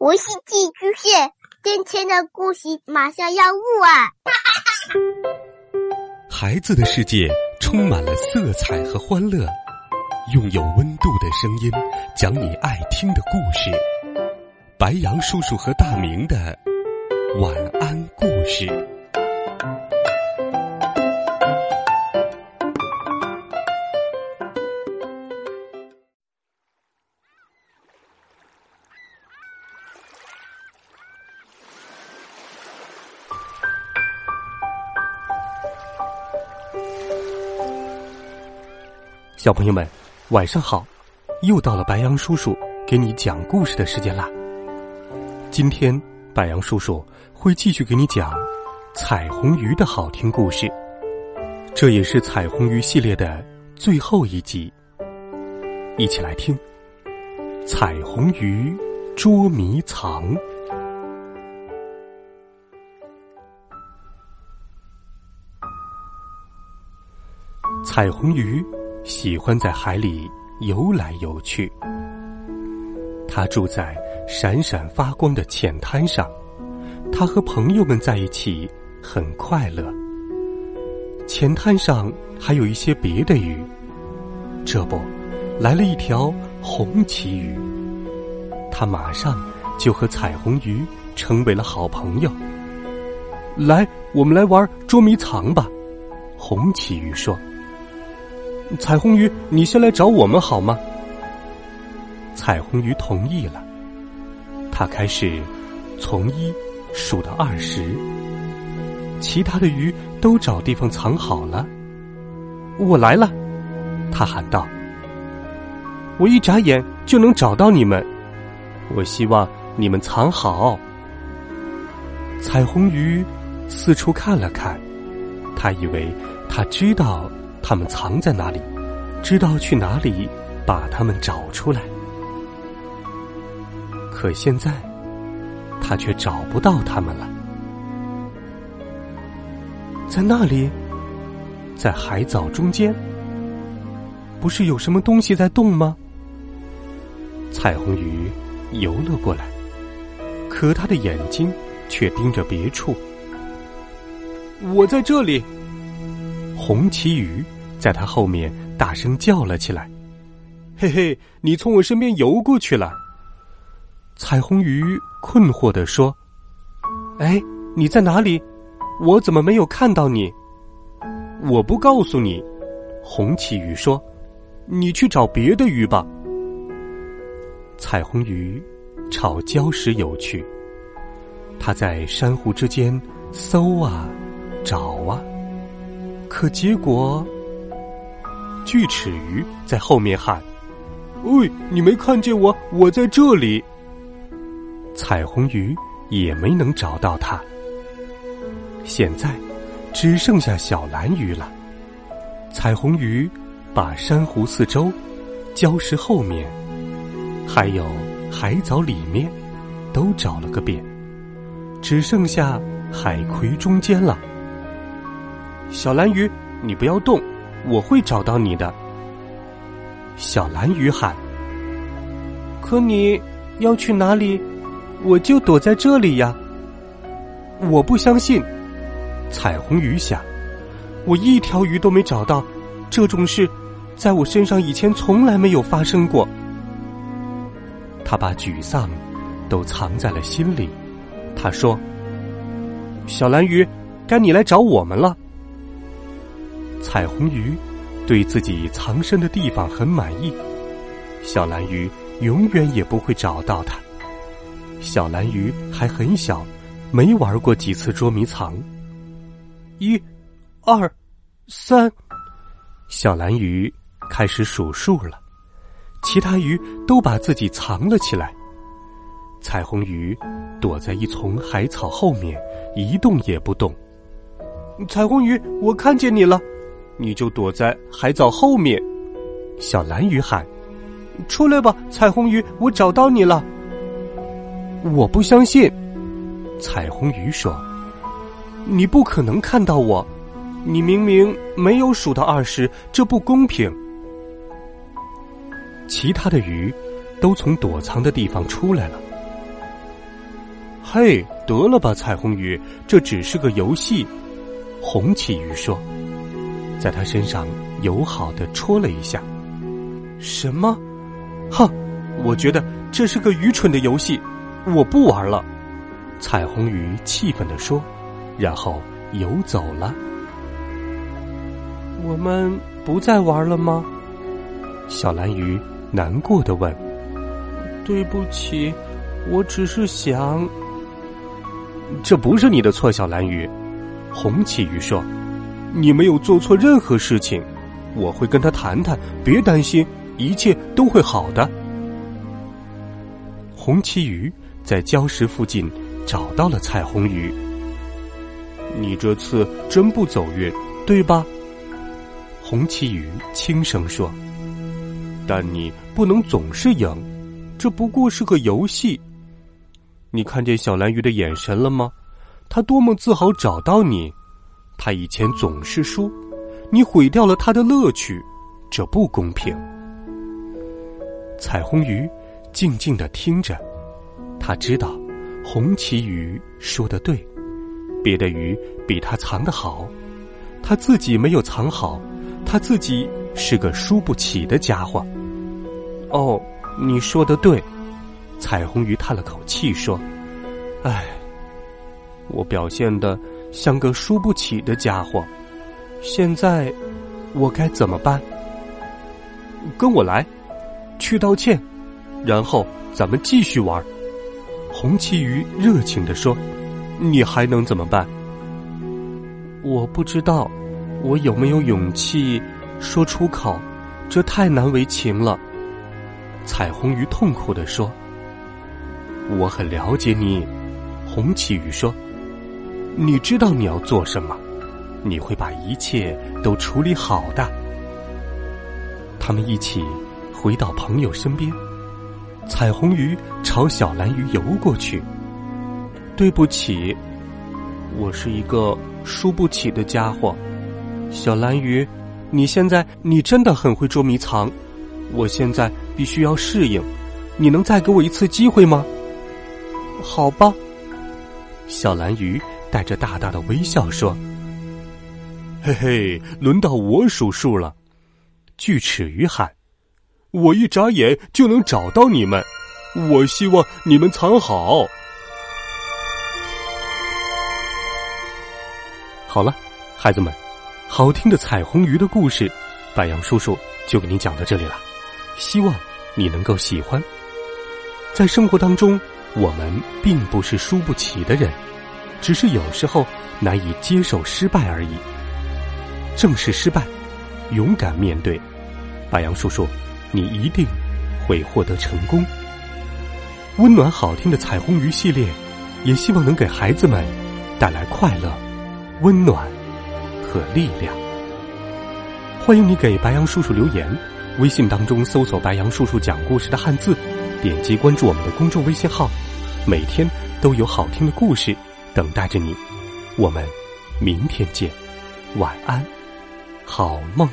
我是寄居蟹，今天的故事马上要入耳。孩子的世界充满了色彩和欢乐，用有温度的声音讲你爱听的故事。白羊叔叔和大明的晚安故事。小朋友们，晚上好！又到了白羊叔叔给你讲故事的时间啦。今天白羊叔叔会继续给你讲彩虹鱼的好听故事，这也是彩虹鱼系列的最后一集，一起来听《彩虹鱼捉迷藏》。彩虹鱼喜欢在海里游来游去，他住在闪闪发光的浅滩上，他和朋友们在一起很快乐。浅滩上还有一些别的鱼，这不，来了一条红鳍鱼，他马上就和彩虹鱼成为了好朋友。来，我们来玩捉迷藏吧，红鳍鱼说。彩虹鱼，你先来找我们好吗？彩虹鱼同意了，它开始从1数到20，其他的鱼都找地方藏好了。我来了，它喊道，我一眨眼就能找到你们，我希望你们藏好。彩虹鱼四处看了看，它以为它知道他们藏在哪里，知道去哪里把他们找出来。可现在他却找不到他们了。在那里，在海藻中间，不是有什么东西在动吗？彩虹鱼游了过来，可他的眼睛却盯着别处。我在这里，红鳍鱼在他后面大声叫了起来，嘿嘿，你从我身边游过去了。彩虹鱼困惑地说，哎，你在哪里？我怎么没有看到你？我不告诉你，红鳍鱼说，你去找别的鱼吧。彩虹鱼朝礁石游去，它在珊瑚之间搜啊找啊，可结果锯齿鱼在后面喊，喂，你没看见我，我在这里。彩虹鱼也没能找到它。现在只剩下小蓝鱼了。彩虹鱼把珊瑚四周、礁石后面还有海藻里面都找了个遍，只剩下海葵中间了。小蓝鱼，你不要动，我会找到你的。小蓝鱼喊，可你要去哪里？我就躲在这里呀。我不相信，彩虹鱼想，我一条鱼都没找到，这种事在我身上以前从来没有发生过。他把沮丧都藏在了心里，他说，小蓝鱼，该你来找我们了。彩虹鱼对自己藏身的地方很满意，小蓝鱼永远也不会找到它。小蓝鱼还很小，没玩过几次捉迷藏。1、2、3，小蓝鱼开始数数了，其他鱼都把自己藏了起来。彩虹鱼躲在一丛海草后面，一动也不动。彩虹鱼，我看见你了，你就躲在海藻后面。小蓝鱼喊，出来吧，彩虹鱼，我找到你了。我不相信，彩虹鱼说，你不可能看到我，你明明没有数到20，这不公平。其他的鱼都从躲藏的地方出来了，嘿，得了吧，彩虹鱼，这只是个游戏。红鳍鱼说，在他身上友好地戳了一下。什么？哼，我觉得这是个愚蠢的游戏，我不玩了。彩虹鱼气愤地说，然后游走了。我们不再玩了吗？小蓝鱼难过地问。对不起，我只是想。这不是你的错，小蓝鱼。红鳍鱼说，你没有做错任何事情，我会跟他谈谈，别担心，一切都会好的。红鳍鱼在礁石附近找到了彩虹鱼。你这次真不走运，对吧？红鳍鱼轻声说，但你不能总是赢，这不过是个游戏。你看见小蓝鱼的眼神了吗？他多么自豪找到你，他以前总是输，你毁掉了他的乐趣，这不公平。彩虹鱼静静地听着，他知道红鳍鱼说得对，别的鱼比他藏得好，他自己没有藏好，他自己是个输不起的家伙。哦，你说得对。彩虹鱼叹了口气说，唉，我表现得像个输不起的家伙，现在我该怎么办？跟我来，去道歉，然后咱们继续玩。红鳍鱼热情地说，你还能怎么办？我不知道，我有没有勇气说出口，这太难为情了。彩虹鱼痛苦地说，我很了解你。红鳍鱼说，你知道你要做什么，你会把一切都处理好的。他们一起回到朋友身边，彩虹鱼朝小蓝鱼游过去。对不起，我是一个输不起的家伙。小蓝鱼，你真的很会捉迷藏，我现在必须要适应，你能再给我一次机会吗？好吧。小蓝鱼带着大大的微笑说，嘿嘿，轮到我数数了。锯齿鱼喊，我一眨眼就能找到你们，我希望你们藏好。好了，孩子们，好听的彩虹鱼的故事，白杨叔叔就给你讲到这里了，希望你能够喜欢。在生活当中，我们并不是输不起的人，只是有时候难以接受失败而已。正视失败，勇敢面对，白杨叔叔，你一定会获得成功。温暖好听的彩虹鱼系列，也希望能给孩子们带来快乐、温暖和力量。欢迎你给白杨叔叔留言，微信当中搜索白杨叔叔讲故事的汉字，点击关注我们的公众微信号，每天都有好听的故事等待着你。我们明天见，晚安，好梦。